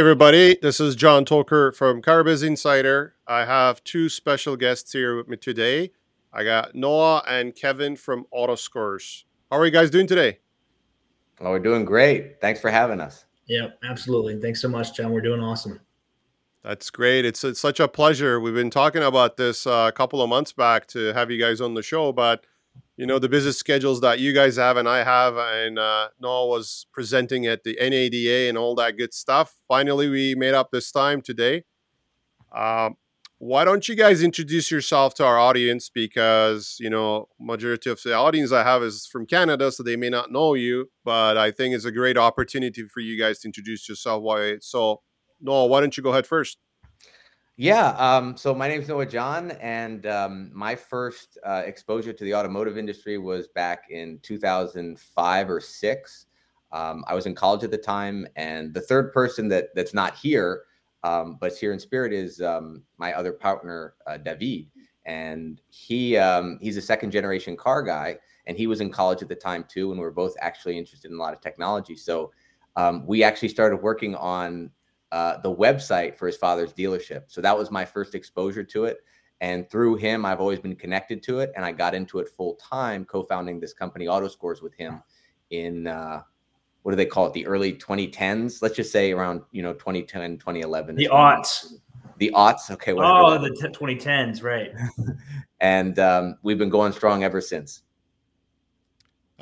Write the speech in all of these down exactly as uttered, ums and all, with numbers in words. Hi, everybody. This is Jon Toker from CarBiz Insider. I have two special guests here with me today. I got Noah and Kevin from AutoScores. How are you guys doing today? Oh, we're doing great. Thanks for having us. Yeah, absolutely. Thanks so much, John. We're doing awesome. That's great. It's, it's such a pleasure. We've been talking about this uh, a couple of months back to have you guys on the show, but you know, the business schedules that you guys have and I have, and uh, Noah was presenting at the N A D A and all that good stuff. Finally, we made up this time today. Um, why don't you guys introduce yourself to our audience? Because, you know, majority of the audience I have is from Canada, so they may not know you, but I think it's a great opportunity for you guys to introduce yourself. Why? So, Noah, why don't you go ahead first? Yeah. Um, so my name is Noah John, and um, my first uh, exposure to the automotive industry was back in two thousand five or six. Um, I was in college at the time, and the third person that that's not here, um, but is here in spirit, is um, my other partner, uh, David. And he um, he's a second generation car guy, and he was in college at the time too. And we were both actually interested in a lot of technology. So um, we actually started working on Uh, the website for his father's dealership. So that was my first exposure to it. And through him, I've always been connected to it. And I got into it full time, co-founding this company AutoScores with him in, uh, what do they call it? The early twenty tens. Let's just say around, you know, twenty ten, twenty eleven. The aughts. The aughts. Okay. Oh, the t- twenty tens. Right. And um, we've been going strong ever since.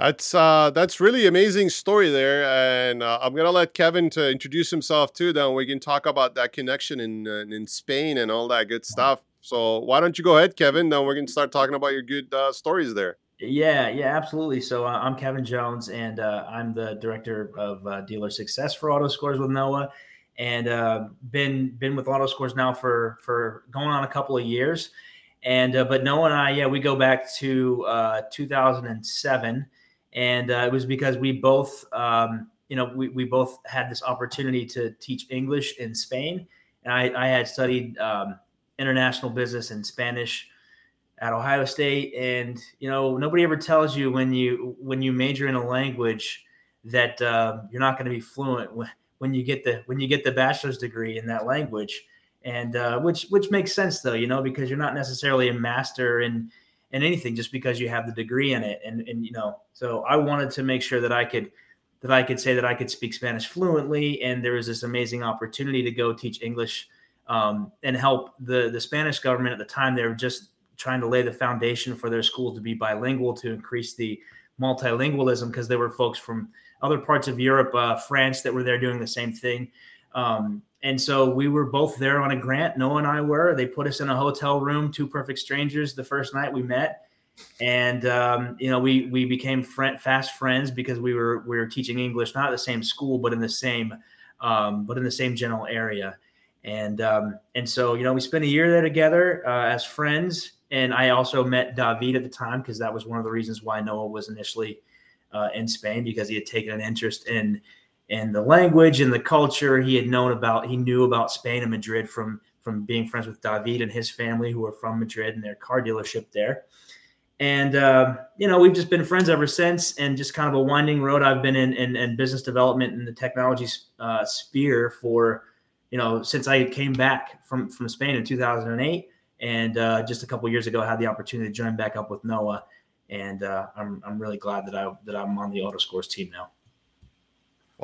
That's uh, that's really amazing story there, and uh, I'm gonna let Kevin to introduce himself too. Then we can talk about that connection in uh, in Spain and all that good stuff. So why don't you go ahead, Kevin? Then we can start talking about your good uh, stories there. Yeah, yeah, absolutely. So uh, I'm Kevin Jones, and uh, I'm the director of uh, dealer success for AutoScores with Noah, and uh, been been with AutoScores now for for going on a couple of years, and uh, but Noah and I, yeah, we go back to uh, two thousand seven. And uh, it was because we both, um, you know, we, we both had this opportunity to teach English in Spain. And I, I had studied um, international business and Spanish at Ohio State. And, you know, nobody ever tells you when you when you major in a language that uh, you're not going to be fluent when, when you get the when you get the bachelor's degree in that language. And uh, which which makes sense, though, you know, because you're not necessarily a master in and anything just because you have the degree in it. And, and, you know, so I wanted to make sure that I could, that I could say that I could speak Spanish fluently. And there was this amazing opportunity to go teach English um, and help the, the Spanish government at the time. They were just trying to lay the foundation for their schools to be bilingual, to increase the multilingualism, because there were folks from other parts of Europe, uh, France, that were there doing the same thing. Um, And so we were both there on a grant. Noah and I were. They put us in a hotel room, two perfect strangers, the first night we met. And, um, you know, we we became friend, fast friends because we were we were teaching English, not at the same school, but in the same um, but in the same general area. And um, and so, you know, we spent a year there together uh, as friends. And I also met David at the time, because that was one of the reasons why Noah was initially uh, in Spain, because he had taken an interest in and the language and the culture. He had known about, he knew about Spain and Madrid from, from being friends with David and his family, who were from Madrid and their car dealership there. And, uh, you know, we've just been friends ever since, and just kind of a winding road. I've been in, in, in business development in the technology uh, sphere for, you know, since I came back from, from Spain in two thousand eight. And uh, just a couple of years ago, I had the opportunity to join back up with Noah. And uh, I'm, I'm really glad that I, that I'm on the AutoScores team now.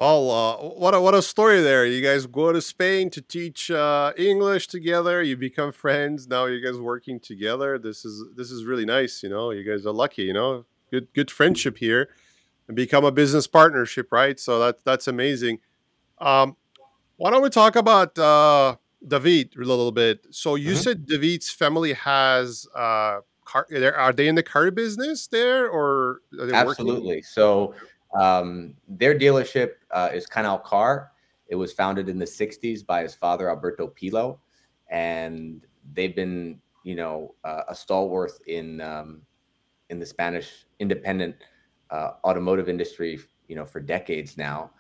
Well, uh, what a, what a story there. You guys go to Spain to teach uh, English together. You become friends. Now you guys working together. This is this is really nice. You know, you guys are lucky, you know, good good friendship here, and become a business partnership, right? So that, that's amazing. Um, why don't we talk about uh, David a little bit? So you mm-hmm. said David's family has uh, car. Are they in the car business there, or are they Absolutely. Working? So. Um, their dealership uh, is Canal Car. It was founded in the sixties by his father, Alberto Pilo, and they've been, you know, uh, a stalwart in um, in the Spanish independent uh, automotive industry, you know, for decades now.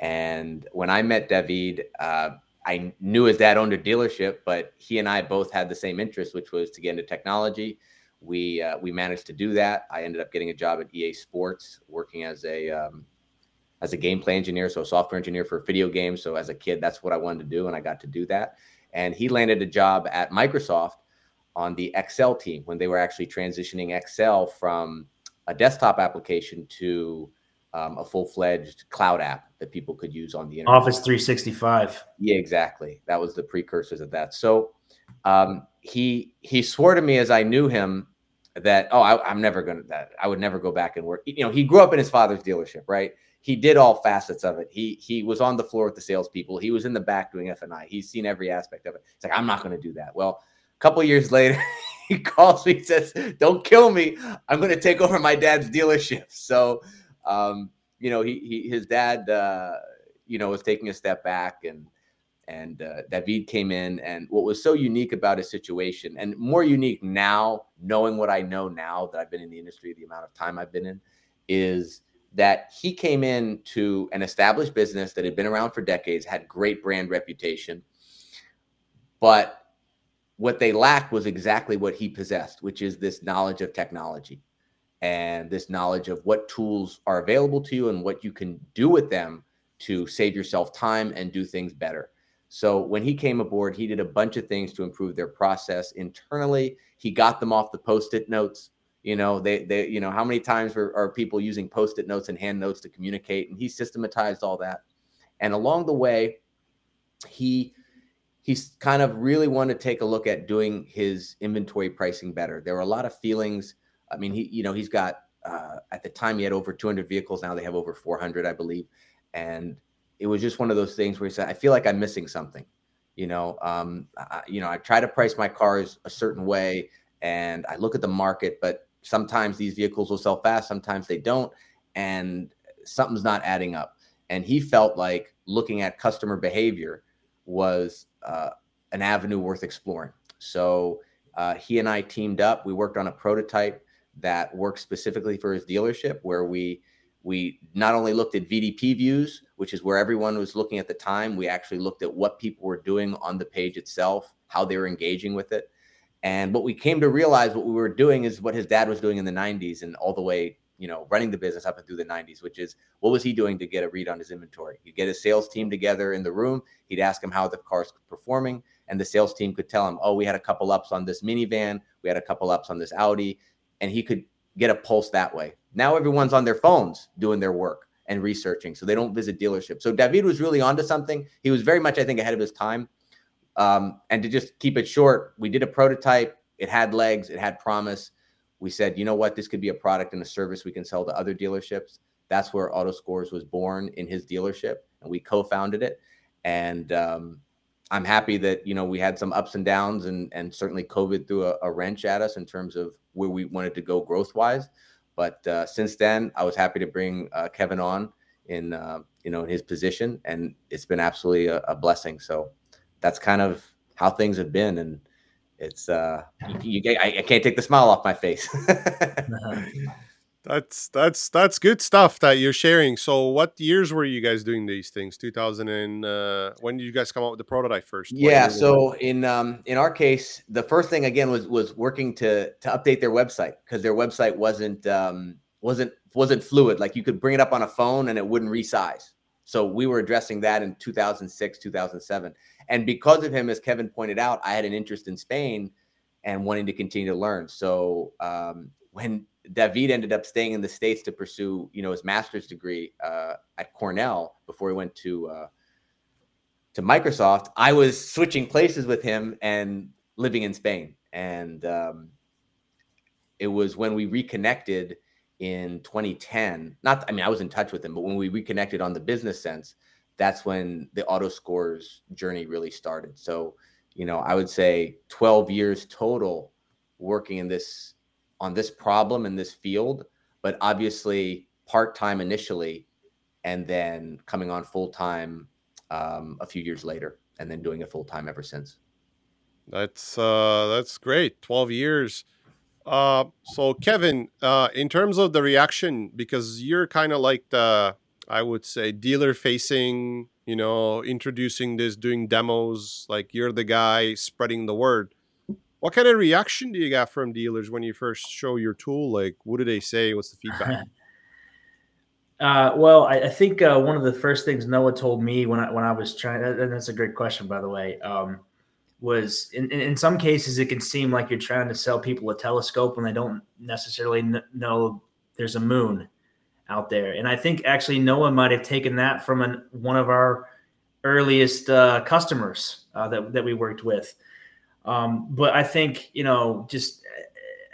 And when I met David, uh, I knew his dad owned a dealership, but he and I both had the same interest, which was to get into technology. We uh, we managed to do that. I ended up getting a job at E A Sports, working as a um, as a gameplay engineer, so a software engineer for video games. So as a kid, that's what I wanted to do, and I got to do that. And he landed a job at Microsoft on the Excel team when they were actually transitioning Excel from a desktop application to um, a full-fledged cloud app that people could use on the internet. Office three sixty-five. Yeah, exactly. That was the precursors of that. So um, he he swore to me as I knew him that, oh, I, I'm never going to, that I would never go back and work. You know, he grew up in his father's dealership, right? He did all facets of it. He he was on the floor with the salespeople. He was in the back doing F and I. He's seen every aspect of it. It's like, I'm not going to do that. Well, a couple of years later, he calls me, says, don't kill me. I'm going to take over my dad's dealership. So, um, you know, he, he his dad, uh, you know, was taking a step back, and and uh, David came in. And what was so unique about his situation, and more unique now, knowing what I know now that I've been in the industry, the amount of time I've been in, is that he came in to an established business that had been around for decades, had great brand reputation, but what they lacked was exactly what he possessed, which is this knowledge of technology and this knowledge of what tools are available to you and what you can do with them to save yourself time and do things better. So when he came aboard, he did a bunch of things to improve their process internally. He got them off the Post-it notes. You know, they, they, you know, how many times are, are people using Post-it notes and hand notes to communicate? And he systematized all that. And along the way, he, he's kind of really wanted to take a look at doing his inventory pricing better. There were a lot of feelings. I mean, he, you know, he's got, uh, at the time he had over two hundred vehicles. Now they have over four hundred, I believe. And it was just one of those things where he said, I feel like I'm missing something, you know, um, I, you know, I try to price my cars a certain way and I look at the market, but sometimes these vehicles will sell fast, sometimes they don't, and something's not adding up. And he felt like looking at customer behavior was uh, an avenue worth exploring. So uh, he and I teamed up. We worked on a prototype that worked specifically for his dealership, where we we not only looked at V D P views, which is where everyone was looking at the time, we actually looked at what people were doing on the page itself, how they were engaging with it. And what we came to realize what we were doing is what his dad was doing in the nineties and all the way, you know, running the business up and through the nineties, which is, what was he doing to get a read on his inventory? He'd get his sales team together in the room. He'd ask them how the car's performing, and the sales team could tell him, oh, we had a couple ups on this minivan. We had a couple ups on this Audi, and he could get a pulse that way. Now everyone's on their phones doing their work and researching, so they don't visit dealerships. So David was really onto something. He was very much, I think, ahead of his time. Um, and to just keep it short, we did a prototype. It had legs. It had promise. We said, you know what? This could be a product and a service we can sell to other dealerships. That's where AutoScores was born, in his dealership, and we co-founded it. And um, I'm happy that, you know, we had some ups and downs, and and certainly COVID threw a, a wrench at us in terms of where we wanted to go growth-wise. But uh, since then, I was happy to bring uh, Kevin on in uh, you know in his position, and it's been absolutely a, a blessing. So that's kind of how things have been. And it's, uh, you, you, I, I can't take the smile off my face. that's, that's, that's good stuff that you're sharing. So what years were you guys doing these things? two thousand and, uh, when did you guys come out with the prototype first? Yeah. So in, um, in our case, the first thing again was, was working to, to update their website, because their website wasn't, um, wasn't, wasn't fluid. Like, you could bring it up on a phone and it wouldn't resize. So we were addressing that in two thousand six, two thousand seven. And because of him, as Kevin pointed out, I had an interest in Spain and wanting to continue to learn. So um, when David ended up staying in the States to pursue, you know, his master's degree uh, at Cornell before he went to uh, to Microsoft, I was switching places with him and living in Spain. And um, it was when we reconnected in twenty ten. Not, I mean, I was in touch with him, but when we reconnected on the business sense, that's when the AutoScores journey really started. So, you know, I would say twelve years total working in this, on this problem in this field, but obviously part-time initially, and then coming on full-time um, a few years later, and then doing it full-time ever since. That's, uh, that's great. twelve years. Uh, so Kevin, uh, in terms of the reaction, because you're kind of like the, I would say, dealer facing, you know, introducing this, doing demos, like you're the guy spreading the word. What kind of reaction do you get from dealers when you first show your tool? Like, what do they say? What's the feedback? Uh, well, I, I think uh, one of the first things Noah told me when I when I was trying, and that's a great question, by the way, um, was in, in some cases it can seem like you're trying to sell people a telescope when they don't necessarily n- know there's a moon out there. And I think actually Noah might have taken that from an, one of our earliest uh, customers uh, that that we worked with. Um, but I think, you know, just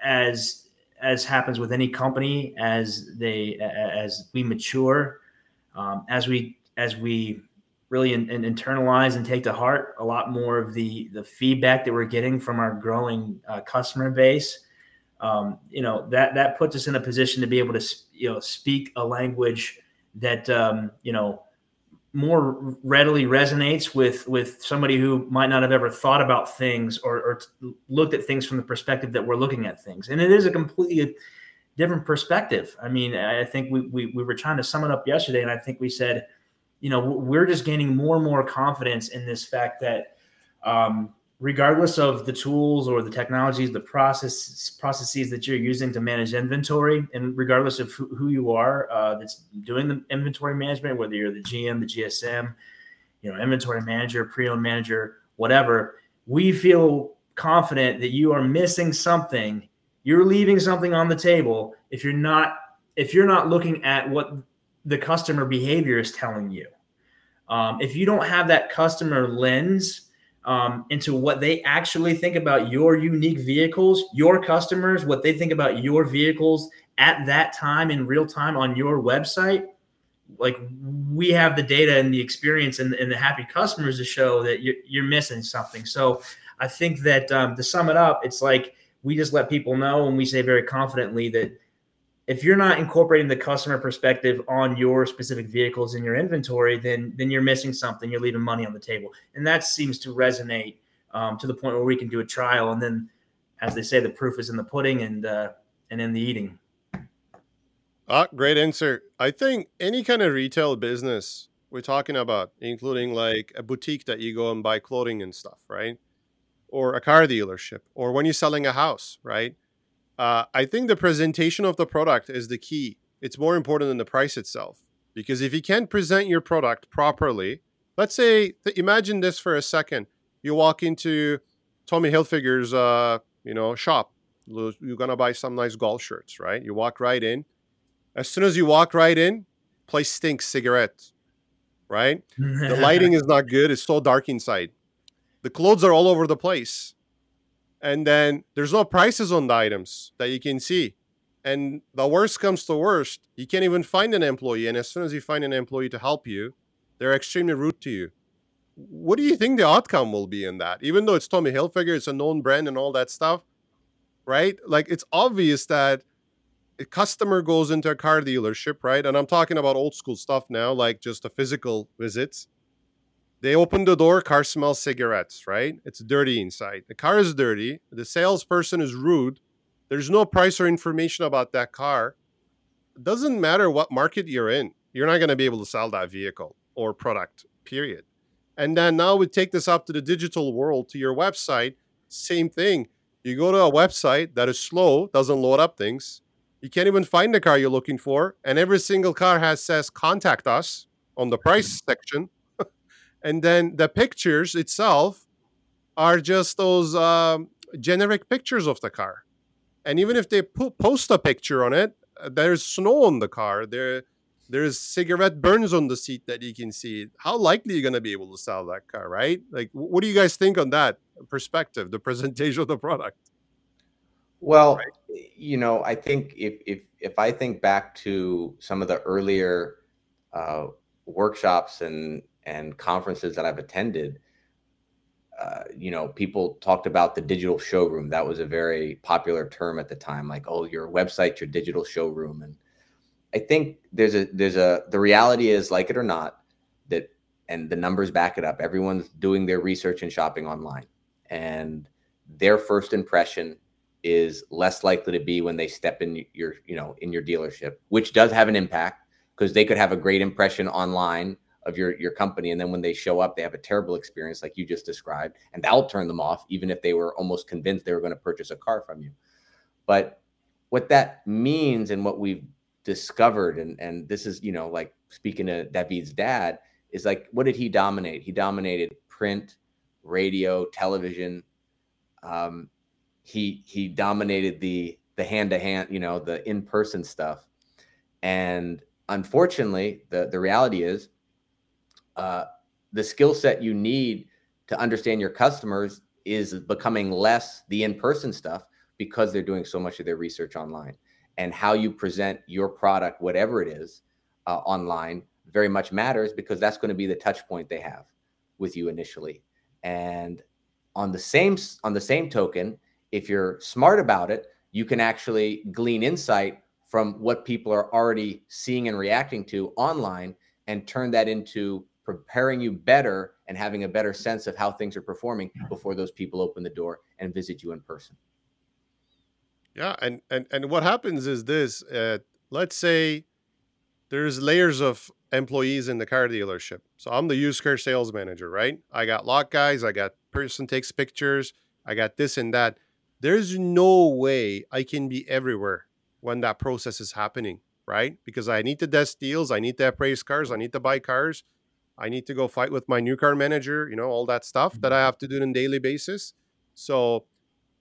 as as happens with any company, as they, as we mature, um, as we, as we really in, in internalize and take to heart a lot more of the, the feedback that we're getting from our growing uh, customer base, um, you know, that, that puts us in a position to be able to, you know, speak a language that, um, you know, more readily resonates with, with somebody who might not have ever thought about things or, or looked at things from the perspective that we're looking at things. And it is a completely different perspective. I mean, I think we, we, we were trying to sum it up yesterday, and I think we said, you know, we're just gaining more and more confidence in this fact that um, regardless of the tools or the technologies, the process processes that you're using to manage inventory, and regardless of who, who you are uh, that's doing the inventory management, whether you're the G M, the G S M, you know, inventory manager, pre-owned manager, whatever, we feel confident that you are missing something. You're leaving something on the table if you're not if you're not looking at what the customer behavior is telling you. Um, if you don't have that customer lens Um, into what they actually think about your unique vehicles, your customers, what they think about your vehicles at that time in real time on your website. Like, we have the data and the experience and, and the happy customers to show that you're, you're missing something. So I think that um, to sum it up, it's like we just let people know, and we say very confidently that if you're not incorporating the customer perspective on your specific vehicles in your inventory, then then you're missing something. You're leaving money on the table. And that seems to resonate um, to the point where we can do a trial. And then, as they say, the proof is in the pudding and uh, and in the eating. Ah, great answer. I think any kind of retail business we're talking about, including like a boutique that you go and buy clothing and stuff, right? Or a car dealership, or when you're selling a house, right? Uh, I think the presentation of the product is the key. It's more important than the price itself, because if you can't present your product properly, let's say, th- imagine this for a second. You walk into Tommy Hilfiger's, uh, you know, shop. You're going to buy some nice golf shirts, right? You walk right in. As soon as you walk right in, place stinks cigarettes, right? The lighting is not good. It's so dark inside. The clothes are all over the place. And then there's no prices on the items that you can see. And the worst comes to worst, you can't even find an employee. And as soon as you find an employee to help you, they're extremely rude to you. What do you think the outcome will be in that? Even though it's Tommy Hilfiger, it's a known brand and all that stuff, right? Like, it's obvious that a customer goes into a car dealership, right? And I'm talking about old school stuff now, like just the physical visits. They open the door, car smells cigarettes, right? It's dirty inside. The car is dirty. The salesperson is rude. There's no price or information about that car. It doesn't matter what market you're in. You're not going to be able to sell that vehicle or product, period. And then now we take this up to the digital world, to your website. Same thing. You go to a website that is slow, doesn't load up things. You can't even find the car you're looking for. And every single car has says, contact us on the price section. And then the pictures itself are just those um, generic pictures of the car. And even if they po- post a picture on it, uh, there's snow on the car. There, there's cigarette burns on the seat that you can see. How likely are you going to be able to sell that car, right? Like, what do you guys think on that perspective, the presentation of the product? Well, right? you know, I think if, if, if I think back to some of the earlier uh, workshops and and conferences that I've attended, uh, you know, people talked about the digital showroom. That was a very popular term at the time, like, oh, your website, your digital showroom. And I think there's a, there's a, the reality is, like it or not, that, and the numbers back it up, everyone's doing their research and shopping online. And their first impression is less likely to be when they step in your, you know, in your dealership, which does have an impact, because they could have a great impression online of your your company, and then when they show up, they have a terrible experience like you just described, and that'll turn them off, even if they were almost convinced they were going to purchase a car from you. But what that means, and what we've discovered, and and this is, you know, like speaking to David's dad, is like, what did he dominate? He dominated print, radio, television. Um, he he dominated the the hand to hand, you know, the in person stuff. And unfortunately, the the reality is, uh, the skill set you need to understand your customers is becoming less the in person stuff, because they're doing so much of their research online. And how you present your product, whatever it is, uh, online very much matters, because that's going to be the touch point they have with you initially. And on the same on the same token, if you're smart about it, you can actually glean insight from what people are already seeing and reacting to online, and turn that into preparing you better and having a better sense of how things are performing before those people open the door and visit you in person. Yeah, and and and what happens is this: uh, let's say there's layers of employees in the car dealership. So I'm the used car sales manager, right? I got lot guys, I got person takes pictures, I got this and that. There's no way I can be everywhere when that process is happening, right? Because I need to desk deals, I need to appraise cars, I need to buy cars, I need to go fight with my new car manager, you know, all that stuff that I have to do on a daily basis. So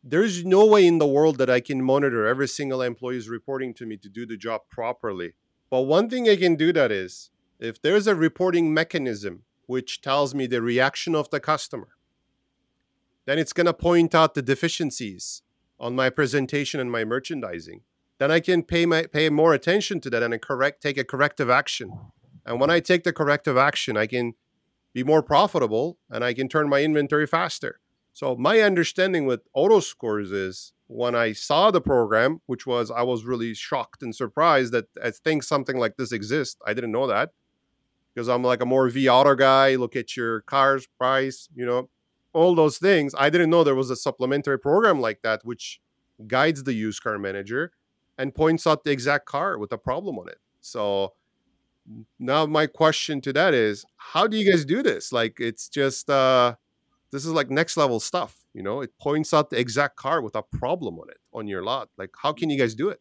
there's no way in the world that I can monitor every single employee's reporting to me to do the job properly. But one thing I can do that is, if there's a reporting mechanism which tells me the reaction of the customer, then it's going to point out the deficiencies on my presentation and my merchandising. Then I can pay my pay more attention to that and correct, take a corrective action. And when I take the corrective action, I can be more profitable and I can turn my inventory faster. So my understanding with AutoScores is, when I saw the program, which was, I was really shocked and surprised that I think something like this exists. I didn't know that, because I'm like a more V auto guy. Look at your car's price, you know, all those things. I didn't know there was a supplementary program like that, which guides the used car manager and points out the exact car with a problem on it. So now my question to that is, how do you guys do this? Like, it's just, uh, this is like next level stuff, you know. It points out the exact car with a problem on it on your lot. Like, how can you guys do it?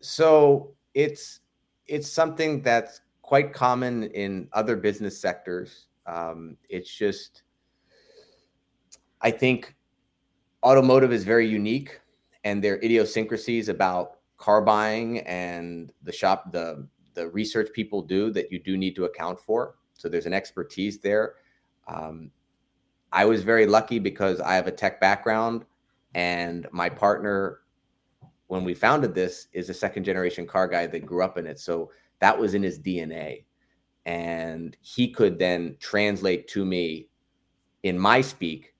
So it's it's something that's quite common in other business sectors. Um, it's just, I think automotive is very unique, and their idiosyncrasies about car buying and the shop, the the research people do, that you do need to account for. So there's an expertise there. Um, I was very lucky because I have a tech background, and my partner, when we founded this, is a second generation car guy that grew up in it. So that was in his D N A, and he could then translate to me in my speak,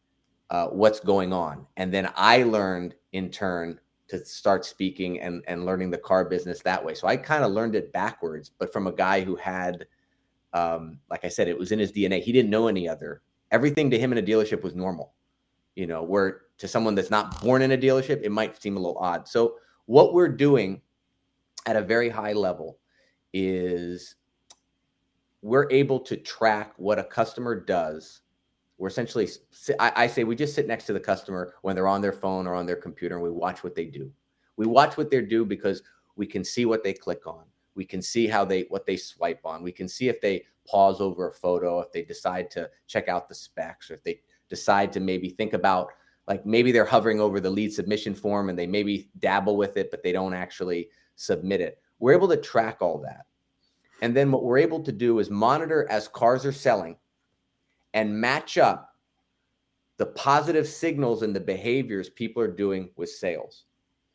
uh, what's going on. And then I learned in turn to start speaking and, and learning the car business that way. So I kind of learned it backwards, but from a guy who had, um, like I said, it was in his D N A. He didn't know any other. Everything to him in a dealership was normal, you know, where to someone that's not born in a dealership, it might seem a little odd. So what we're doing at a very high level is we're able to track what a customer does. We're essentially, I, I say, we just sit next to the customer when they're on their phone or on their computer, and we watch what they do. We watch what they do because we can see what they click on. We can see how they, what they swipe on. We can see if they pause over a photo, if they decide to check out the specs, or if they decide to maybe think about, like, maybe they're hovering over the lead submission form and they maybe dabble with it, but they don't actually submit it. We're able to track all that. And then what we're able to do is monitor as cars are selling and match up the positive signals and the behaviors people are doing with sales.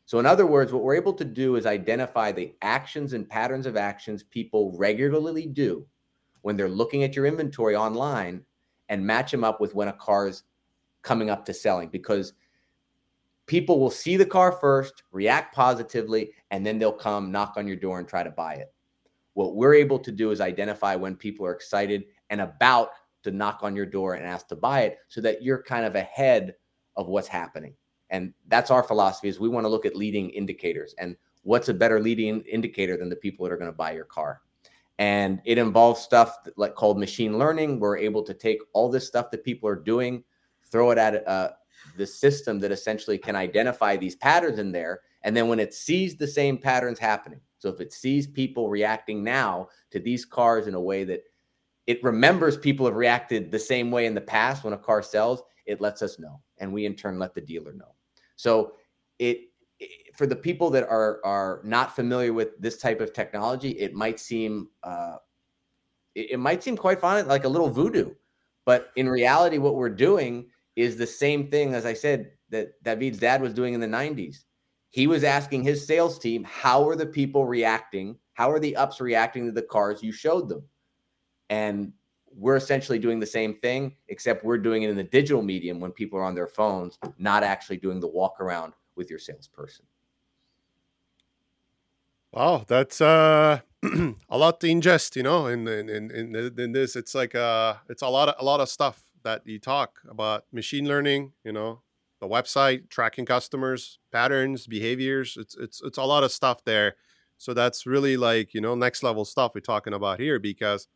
So in other words, what we're able to do is identify the actions and patterns of actions people regularly do when they're looking at your inventory online, and match them up with when a car's coming up to selling, because people will see the car first, react positively, and then they'll come knock on your door and try to buy it. What we're able to do is identify when people are excited and about to knock on your door and ask to buy it, so that you're kind of ahead of what's happening. And that's our philosophy, is we want to look at leading indicators, and what's a better leading indicator than the people that are going to buy your car. And it involves stuff like called machine learning. We're able to take all this stuff that people are doing, throw it at uh, the system that essentially can identify these patterns in there. And then when it sees the same patterns happening, So if it sees people reacting now to these cars in a way that it remembers people have reacted the same way in the past when a car sells, it lets us know. And we in turn let the dealer know. So it, it for the people that are are not familiar with this type of technology, it might seem uh, it, it might seem quite fun, like a little voodoo. But in reality, what we're doing is the same thing, as I said, that David's dad was doing in the nineties. He was asking his sales team, how are the people reacting? How are the ups reacting to the cars you showed them? And we're essentially doing the same thing, except we're doing it in the digital medium when people are on their phones, not actually doing the walk around with your salesperson. Wow, that's uh, a lot to ingest, you know. In in in in this, it's like uh, it's a lot of a lot of stuff that you talk about: machine learning, you know, the website, tracking customers, patterns, behaviors. It's it's it's a lot of stuff there. So that's really like, you know, next level stuff we're talking about here, because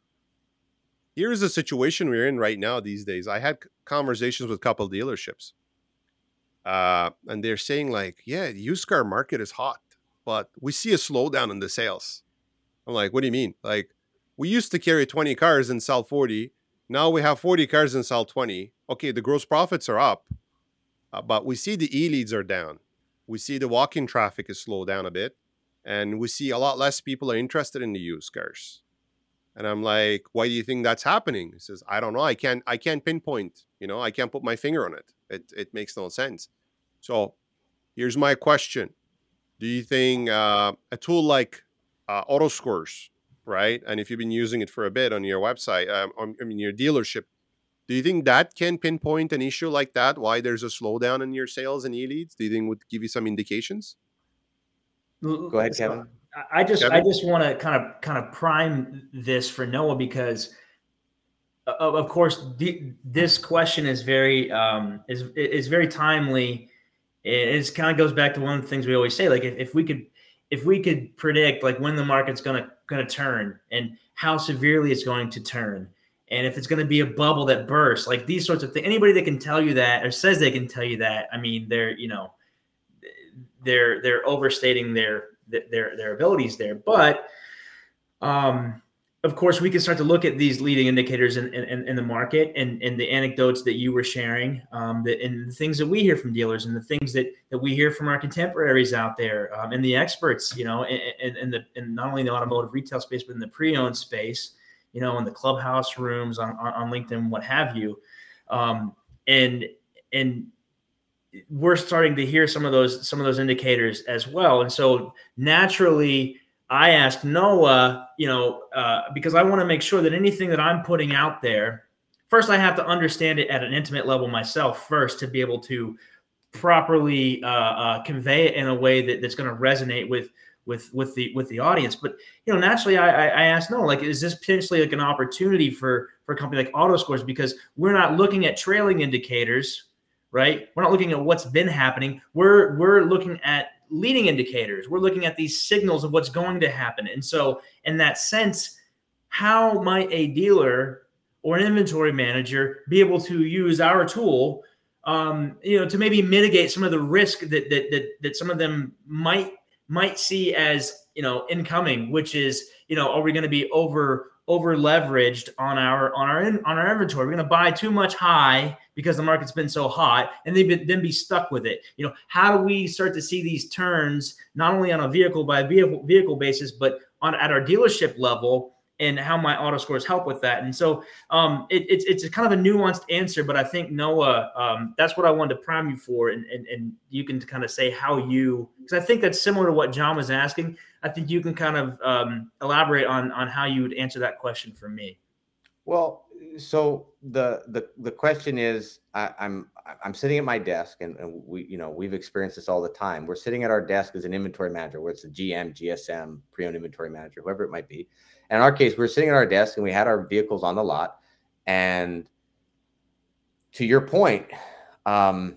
here's the situation we're in right now these days. I had conversations with a couple of dealerships, uh, and they're saying like, yeah, used car market is hot, but we see a slowdown in the sales. I'm like, what do you mean? Like, we used to carry twenty cars and sell forty. Now we have forty cars and sell twenty. Okay, the gross profits are up, uh, but we see the e-leads are down. We see the walk-in traffic is slowed down a bit, and we see a lot less people are interested in the used cars. And I'm like, why do you think that's happening? He says, I don't know. I can't, I can't pinpoint, you know, I can't put my finger on it. It, it makes no sense. So here's my question. Do you think uh, a tool like uh, AutoScores, right? And if you've been using it for a bit on your website, um, on, I mean, your dealership, do you think that can pinpoint an issue like that? Why there's a slowdown in your sales and e-leads? Do you think would give you some indications? Go ahead, Kevin. I just Kevin? I just want to kind of kind of prime this for Noah, because of, of course the, this question is very um, is is very timely. It kind of goes back to one of the things we always say, like if, if we could if we could predict like when the market's gonna gonna turn and how severely it's going to turn, and if it's going to be a bubble that bursts, like these sorts of things. Anybody that can tell you that or says they can tell you that, I mean, they're you know they're they're overstating their their their abilities there. But um, of course, we can start to look at these leading indicators in, in, in the market and, and the anecdotes that you were sharing, um, the, and the things that we hear from dealers and the things that, that we hear from our contemporaries out there, um, and the experts, you know, and, and, the, and not only in the automotive retail space, but in the pre-owned space, you know, in the clubhouse rooms, on, on, on LinkedIn, what have you. Um, and and we're starting to hear some of those some of those indicators as well. And so naturally, I asked Noah, you know, uh, because I want to make sure that anything that I'm putting out there, first, I have to understand it at an intimate level myself first to be able to properly uh, uh, convey it in a way that, that's going to resonate with with with the with the audience. But, you know, naturally, I, I asked Noah, like, is this potentially like an opportunity for, for a company like AutoScores? Because we're not looking at trailing indicators, right? We're not looking at what's been happening. We're we're looking at leading indicators. We're looking at these signals of what's going to happen. And so in that sense, how might a dealer or an inventory manager be able to use our tool, um, you know, to maybe mitigate some of the risk that, that, that, that some of them might, might see as, you know, incoming, which is, you know, are we going to be over, over leveraged on our, on our, in, on our inventory? We're going to buy too much high because the market's been so hot, and they've been, then be stuck with it. You know, how do we start to see these turns, not only on a vehicle by vehicle vehicle basis, but on at our dealership level, and how my AutoScores help with that? And so um, it, it's it's kind of a nuanced answer, but I think Noah, um, that's what I wanted to prime you for, and and and you can kind of say how you, because I think that's similar to what John was asking. I think you can kind of um, elaborate on on how you would answer that question for me. Well, so the the the question is, I, I'm I'm sitting at my desk, and, and we you know we've experienced this all the time. We're sitting at our desk as an inventory manager, whether it's a G M, G S M, pre-owned inventory manager, whoever it might be. And in our case, we're sitting at our desk and we had our vehicles on the lot. And to your point, um,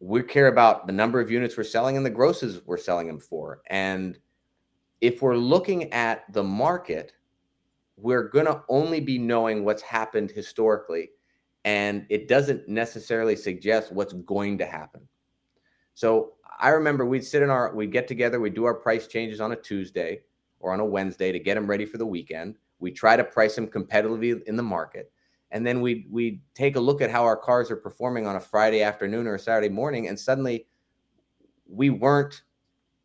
we care about the number of units we're selling and the grosses we're selling them for. And if we're looking at the market, we're going to only be knowing what's happened historically, and it doesn't necessarily suggest what's going to happen. So I remember we'd sit in our, we'd get together, we'd do our price changes on a Tuesday or on a Wednesday to get them ready for the weekend. We try to price them competitively in the market. And then we we take a look at how our cars are performing on a Friday afternoon or a Saturday morning. And suddenly we weren't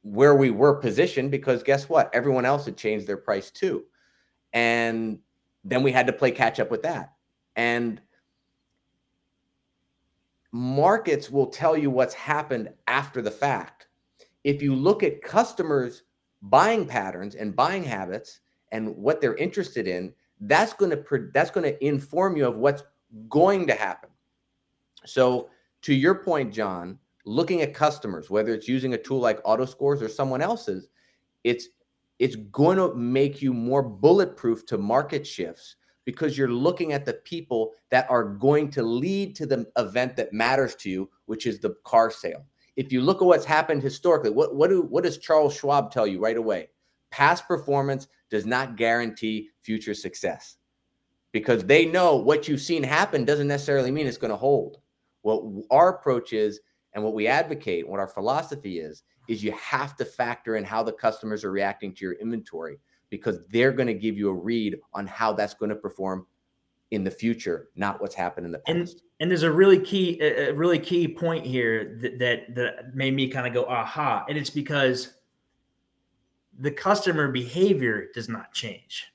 where we were positioned because guess what? Everyone else had changed their price too. And then we had to play catch up with that. And markets will tell you what's happened after the fact. If you look at customers' buying patterns and buying habits and what they're interested in, that's going to that's going to inform you of what's going to happen. So to your point, John, looking at customers, whether it's using a tool like AutoScores or someone else's, it's it's going to make you more bulletproof to market shifts because you're looking at the people that are going to lead to the event that matters to you, which is the car sale. If you look at what's happened historically, what what do what does Charles Schwab tell you right away? Past performance does not guarantee future success because they know what you've seen happen doesn't necessarily mean it's going to hold. What our approach is and what we advocate, what our philosophy is, is you have to factor in how the customers are reacting to your inventory because they're going to give you a read on how that's going to perform in the future, not what's happened in the past. And, and there's a really key, a really key point here that, that, that made me kind of go, aha. And it's because the customer behavior does not change.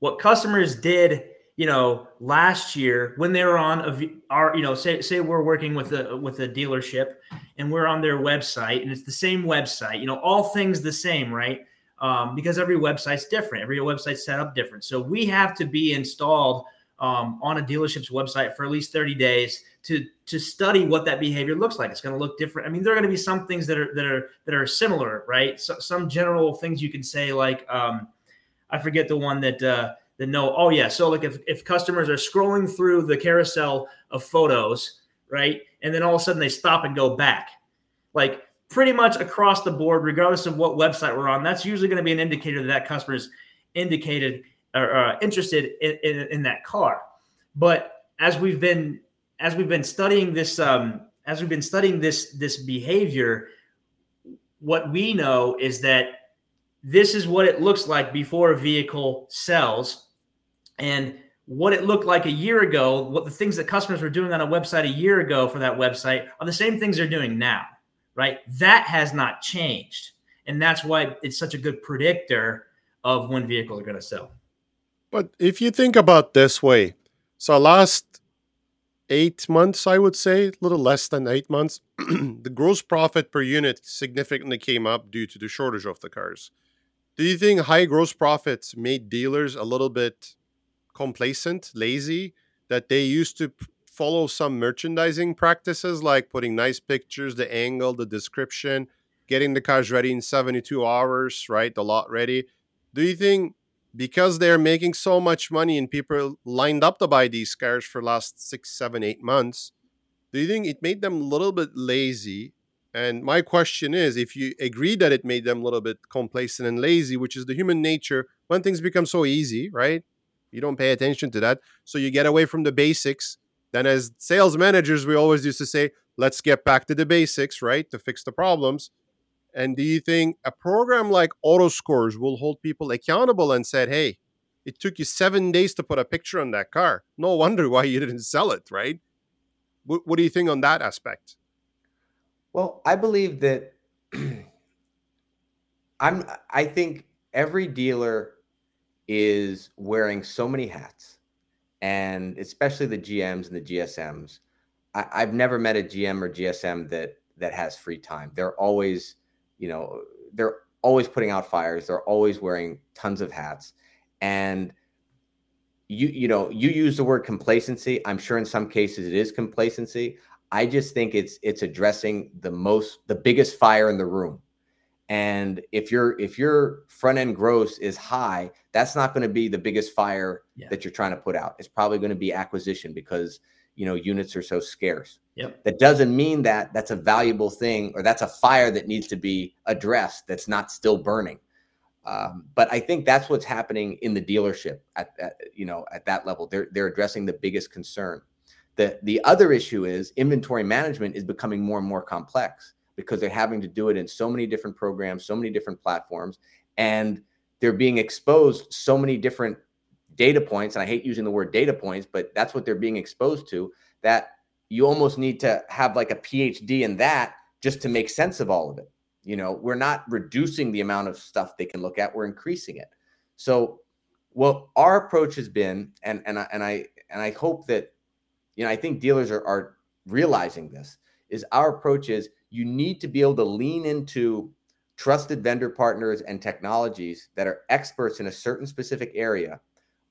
What customers did, you know, last year when they were on a, our, you know, say say we're working with a with a dealership and we're on their website and it's the same website, you know, all things the same, right? Um, because every website's different, every website's set up different. So we have to be installed um, on a dealership's website for at least thirty days to to study what that behavior looks like. It's going to look different. I mean, there are going to be some things that are that are that are similar, right? So, some general things you can say, like um, I forget the one that uh, that no, oh yeah. So like if if customers are scrolling through the carousel of photos, right, and then all of a sudden they stop and go back, like pretty much across the board, regardless of what website we're on, that's usually going to be an indicator that that customer's indicated or uh, interested in, in in that car. But as we've been As we've been studying this, um, as we've been studying this, this behavior, what we know is that this is what it looks like before a vehicle sells, and what it looked like a year ago. What the things that customers were doing on a website a year ago for that website are the same things they're doing now, right? That has not changed, and that's why it's such a good predictor of when vehicles are going to sell. But if you think about this way, so last eight months, I would say, a little less than eight months, the gross profit per unit significantly came up due to the shortage of the cars. Do you think high gross profits made dealers a little bit complacent, lazy, that they used to follow some merchandising practices like putting nice pictures, the angle, the description, getting the cars ready in seventy-two hours, right? The lot ready. Do you think because they're making so much money and people lined up to buy these cars for last six, seven, eight months, do you think it made them a little bit lazy? And my question is, if you agree that it made them a little bit complacent and lazy, which is the human nature, when things become so easy, right? You don't pay attention to that. So you get away from the basics. Then as sales managers, we always used to say, let's get back to the basics, right? To fix the problems. And do you think a program like AutoScores will hold people accountable and said, hey, it took you seven days to put a picture on that car. No wonder why you didn't sell it, right? What, what do you think on that aspect? Well, I believe that I'm, I think every dealer is wearing so many hats, and especially the G Ms and the G S Ms. I, I've never met a G M or G S M that, that has free time. They're always... You know, they're always putting out fires. They're always wearing tons of hats. And you, you know, you use the word complacency. I'm sure in some cases it is complacency. I just think it's it's addressing the most, the biggest fire in the room. And if your if your front end gross is high, that's not going to be the biggest fire yeah. that you're trying to put out. It's probably going to be acquisition because you know, units are so scarce. Yep. That doesn't mean that that's a valuable thing or that's a fire that needs to be addressed that's not still burning. Um, but I think that's what's happening in the dealership at, at you know, at that level. They're they're addressing the biggest concern. The the other issue is inventory management is becoming more and more complex because they're having to do it in so many different programs, so many different platforms, and they're being exposed so many different data points. And I hate using the word data points, but that's what they're being exposed to, that you almost need to have like a P H D in that just to make sense of all of it. You know, we're not reducing the amount of stuff they can look at, we're increasing it. So what our approach has been, and and I and I and I hope that, you know, I think dealers are, are realizing this, is our approach is you need to be able to lean into trusted vendor partners and technologies that are experts in a certain specific area.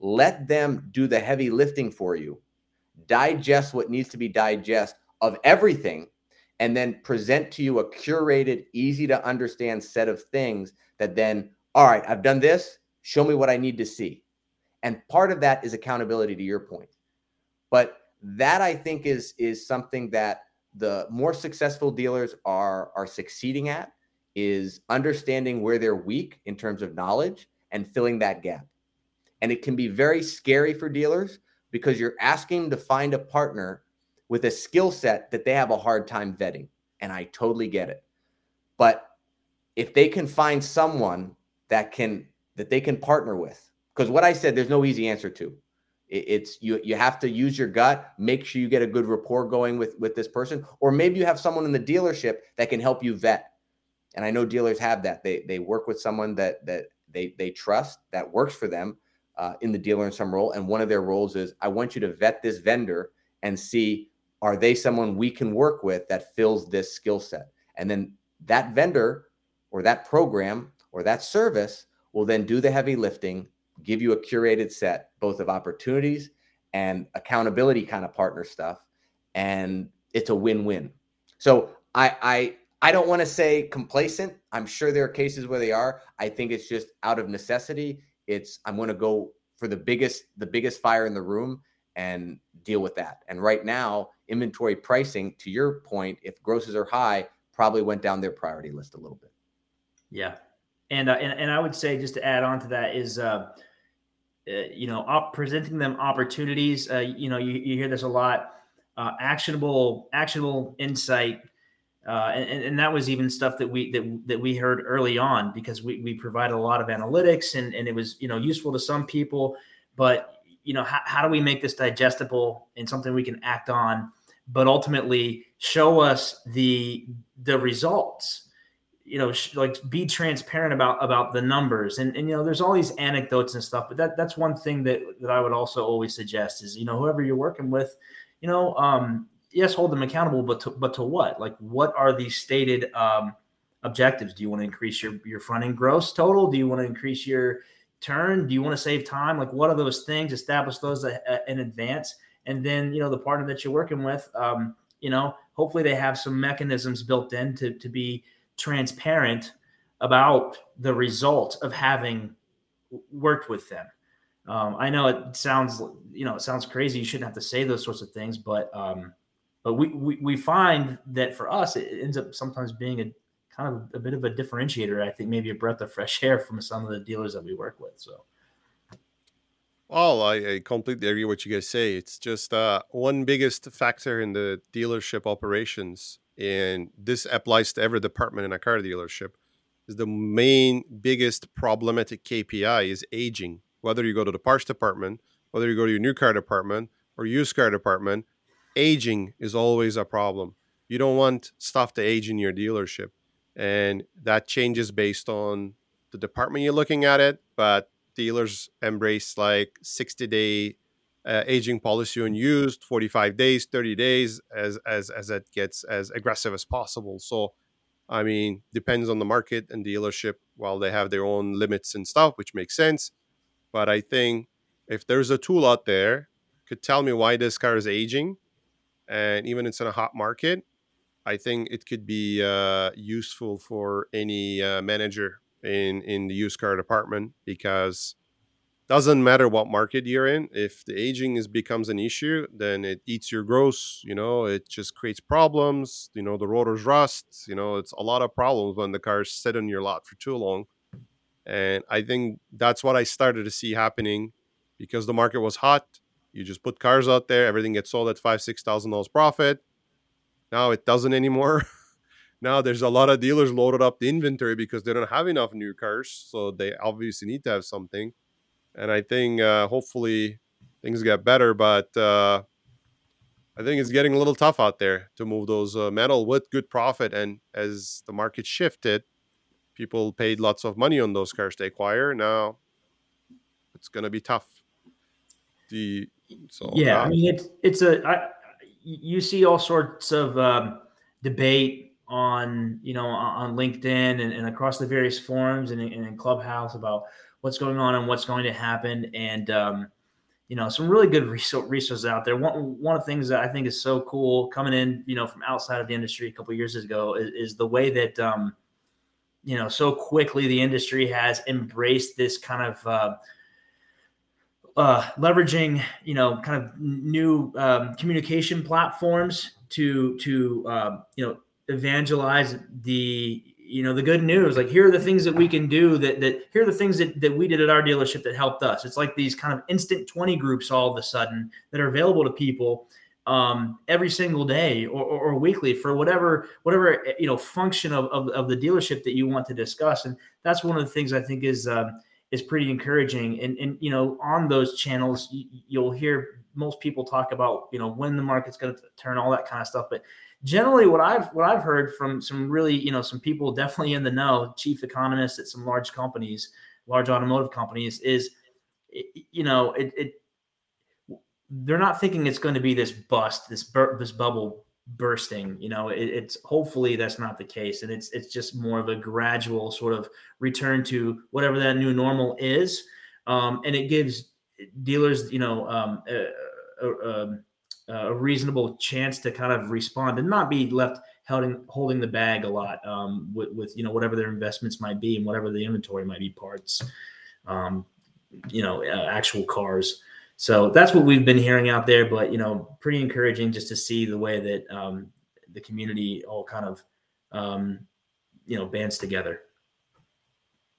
Let them do the heavy lifting for you, digest what needs to be digested of everything, and then present to you a curated, easy to understand set of things that then, all right, I've done this, show me what I need to see. And part of that is accountability, to your point. But that, I think, is, is something that the more successful dealers are, are succeeding at, is understanding where they're weak in terms of knowledge and filling that gap. And it can be very scary for dealers because you're asking them to find a partner with a skill set that they have a hard time vetting. And I totally get it. But if they can find someone that can, that they can partner with, because what I said, there's no easy answer to. It's you, you have to use your gut, make sure you get a good rapport going with, with this person, or maybe you have someone in the dealership that can help you vet. And I know dealers have that. They, they work with someone that, that they, they trust, that works for them uh, in the dealer in some role. And one of their roles is, I want you to vet this vendor and see, are they someone we can work with that fills this skill set? And then that vendor or that program or that service will then do the heavy lifting, give you a curated set, both of opportunities and accountability kind of partner stuff. And it's a win-win. So I, I, I don't want to say complacent. I'm sure there are cases where they are. I think it's just out of necessity. It's, I'm going to go for the biggest, the biggest fire in the room and deal with that. And right now, inventory pricing, to your point, if grosses are high, probably went down their priority list a little bit. Yeah. And, uh, and, and I would say, just to add on to that, is, uh, uh, you know, op- presenting them opportunities. Uh, you know, you, you hear this a lot, uh, actionable, actionable insight. Uh, and, and that was even stuff that we, that, that we heard early on, because we, we provided a lot of analytics, and, and it was, you know, useful to some people, but, you know, how, how do we make this digestible and something we can act on, but ultimately show us the, the results. You know, like, be transparent about, about the numbers, and, and, you know, there's all these anecdotes and stuff, but that, that's one thing that, that I would also always suggest is, you know, whoever you're working with, you know, um, yes, hold them accountable, but to, but to what? Like, what are the stated um, objectives? Do you want to increase your, your front end gross total? Do you want to increase your turn? Do you want to save time? Like, what are those things? Establish those a, a, in advance. And then, you know, the partner that you're working with, um, you know, hopefully they have some mechanisms built in to, to be transparent about the result of having worked with them. Um, I know it sounds, you know, it sounds crazy. You shouldn't have to say those sorts of things, but um, but we, we, we find that for us, it ends up sometimes being a kind of a bit of a differentiator. I think maybe a breath of fresh air from some of the dealers that we work with. So. Well, I, I completely agree with what you guys say. It's just uh, one biggest factor in the dealership operations, and this applies to every department in a car dealership, is the main biggest problematic K P I is aging. Whether you go to the parts department, whether you go to your new car department or used car department, aging is always a problem. You don't want stuff to age in your dealership. And that changes based on the department you're looking at it, but dealers embrace like sixty-day Uh, aging policy unused, forty-five days, thirty days, as as as it gets as aggressive as possible. So, I mean, depends on the market and dealership. While they have their own limits and stuff, which makes sense, but I think if there's a tool out there could tell me why this car is aging, and even it's in a hot market, I think it could be uh, useful for any uh, manager in in the used car department, because doesn't matter what market you're in. If the aging is becomes an issue, then it eats your gross. You know, it just creates problems. You know, the rotors rust. You know, it's a lot of problems when the cars sit on your lot for too long. And I think that's what I started to see happening, because the market was hot. You just put cars out there. Everything gets sold at five, six thousand dollars profit. Now it doesn't anymore. Now there's a lot of dealers loaded up the inventory because they don't have enough new cars. So they obviously need to have something. And I think uh, hopefully things get better. But uh, I think it's getting a little tough out there to move those uh, metal with good profit. And as the market shifted, people paid lots of money on those cars to acquire. Now it's going to be tough. The so Yeah, uh, I mean, it's, it's a I, you see all sorts of um, debate on, you know, on LinkedIn and, and across the various forums and, and in Clubhouse about what's going on and what's going to happen. And, um, you know, some really good resources out there. One, one of the things that I think is so cool coming in, you know, from outside of the industry a couple of years ago is, is the way that, um, you know, so quickly the industry has embraced this kind of uh, uh, leveraging, you know, kind of new um, communication platforms to, to um, you know, evangelize the, you know, the good news. Like, here are the things that we can do that, that here are the things that, that we did at our dealership that helped us. It's like these kind of instant twenty groups all of a sudden that are available to people um, every single day or, or, or weekly for whatever, whatever, you know, function of, of, of the dealership that you want to discuss. And that's one of the things I think is, um, is pretty encouraging. And, and, you know, on those channels, you, you'll hear most people talk about, you know, when the market's going to turn, all that kind of stuff. But generally, what I've what I've heard from some really, you know, some people definitely in the know, chief economists at some large companies, large automotive companies, is, you know, it, it they're not thinking it's going to be this bust, this bur- this bubble bursting. You know, it, it's hopefully that's not the case, and it's it's just more of a gradual sort of return to whatever that new normal is, um, and it gives dealers, you know, um, a, a, a, a reasonable chance to kind of respond and not be left holding, holding the bag a lot um, with, with, you know, whatever their investments might be and whatever the inventory might be, parts, um, you know, uh, actual cars. So that's what we've been hearing out there, but, you know, pretty encouraging just to see the way that um, the community all kind of, um, you know, bands together.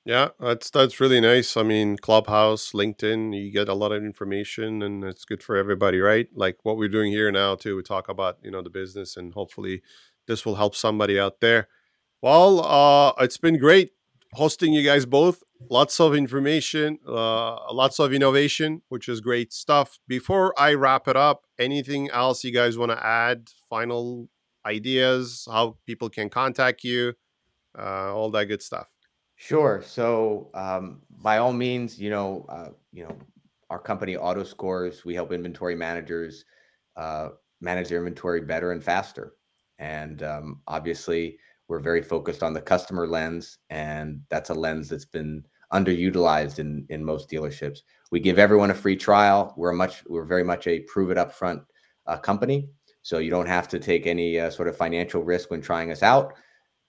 Yeah, that's, that's really nice. I mean, Clubhouse, LinkedIn, you get a lot of information and it's good for everybody, right? Like what we're doing here now too, we talk about, you know, the business, and hopefully this will help somebody out there. Well, uh, it's been great hosting you guys both. Lots of information, uh, lots of innovation, which is great stuff. Before I wrap it up, anything else you guys want to add? Final ideas, how people can contact you, uh, all that good stuff. Sure. So um, by all means, you know, uh, you know, our company AutoScores, we help inventory managers uh, manage their inventory better and faster. And um, obviously, we're very focused on the customer lens, and that's a lens that's been underutilized in in most dealerships. We give everyone a free trial. We're much, we're very much a prove it upfront uh, company, so you don't have to take any uh, sort of financial risk when trying us out.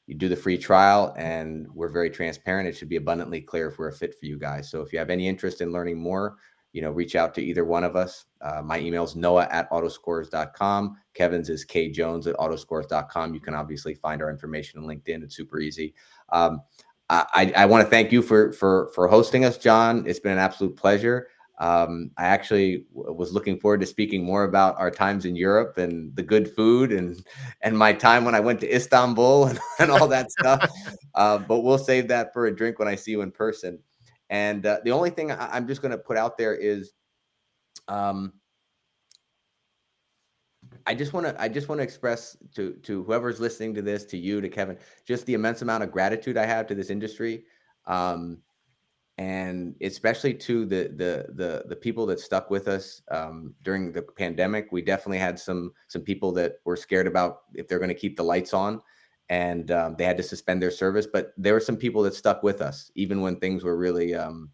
You do the free trial, and we're very transparent. It should be abundantly clear if we're a fit for you guys. So if you have any interest in learning more, you know, reach out to either one of us. Uh, my email is noah at autoscores dot com. Kevin's is k jones at autoscores dot com. You can obviously find our information on LinkedIn. It's super easy. Um, I, I want to thank you for, for, for hosting us, John. It's been an absolute pleasure. Um, I actually w- was looking forward to speaking more about our times in Europe and the good food and, and my time when I went to Istanbul and, and all that stuff. Uh, but we'll save that for a drink when I see you in person. And uh, the only thing I- I'm just going to put out there is, um, I just want to, I just want to express to, to whoever's listening to this, to you, to Kevin, just the immense amount of gratitude I have to this industry. Um, And especially to the the the the people that stuck with us um, during the pandemic. We definitely had some some people that were scared about if they're going to keep the lights on, and um, they had to suspend their service. But there were some people that stuck with us even when things were really um,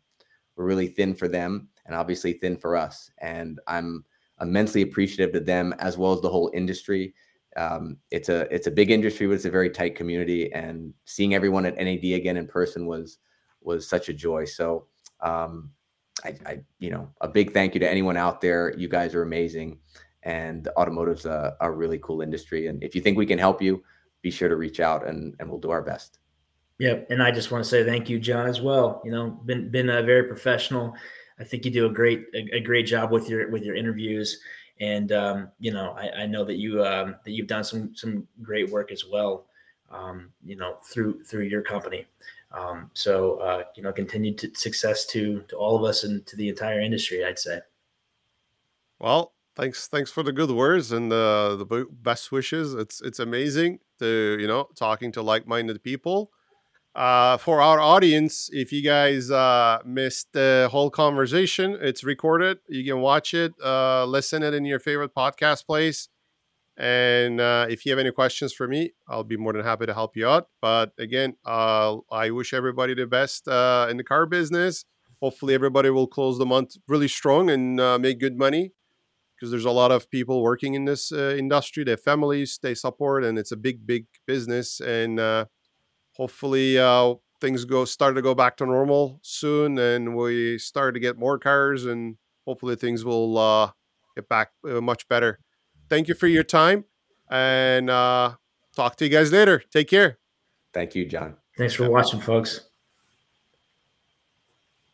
were really thin for them, and obviously thin for us. And I'm immensely appreciative to them as well as the whole industry. Um, it's a it's a big industry, but it's a very tight community. And seeing everyone at N A D A again in person was. was such a joy. So, um, I, I, you know, a big thank you to anyone out there. You guys are amazing, and automotive's a, a really cool industry. And if you think we can help you, be sure to reach out, and, and we'll do our best. Yep. And I just want to say thank you, John, as well. You know, been, been a very professional. I think you do a great, a, a great job with your, with your interviews. And, um, you know, I, I know that you, um, that you've done some, some great work as well. um, you know, through through your company. Um, so, uh, you know, continued to success to to all of us and to the entire industry, I'd say. Well, thanks. Thanks for the good words and uh, the best wishes. It's it's amazing to, you know, talking to like-minded people. Uh, for our audience, if you guys uh, missed the whole conversation, it's recorded. You can watch it, uh, listen it in your favorite podcast place. And uh, if you have any questions for me, I'll be more than happy to help you out. But again, uh, I wish everybody the best uh, in the car business. Hopefully everybody will close the month really strong and uh, make good money, because there's a lot of people working in this uh, industry. They have families, they support, and it's a big, big business. And uh, Hopefully uh, things go start to go back to normal soon, and we start to get more cars, and hopefully things will uh, get back uh, much better. Thank you for your time, and uh, talk to you guys later. Take care. Thank you, John. Thanks for watching, folks.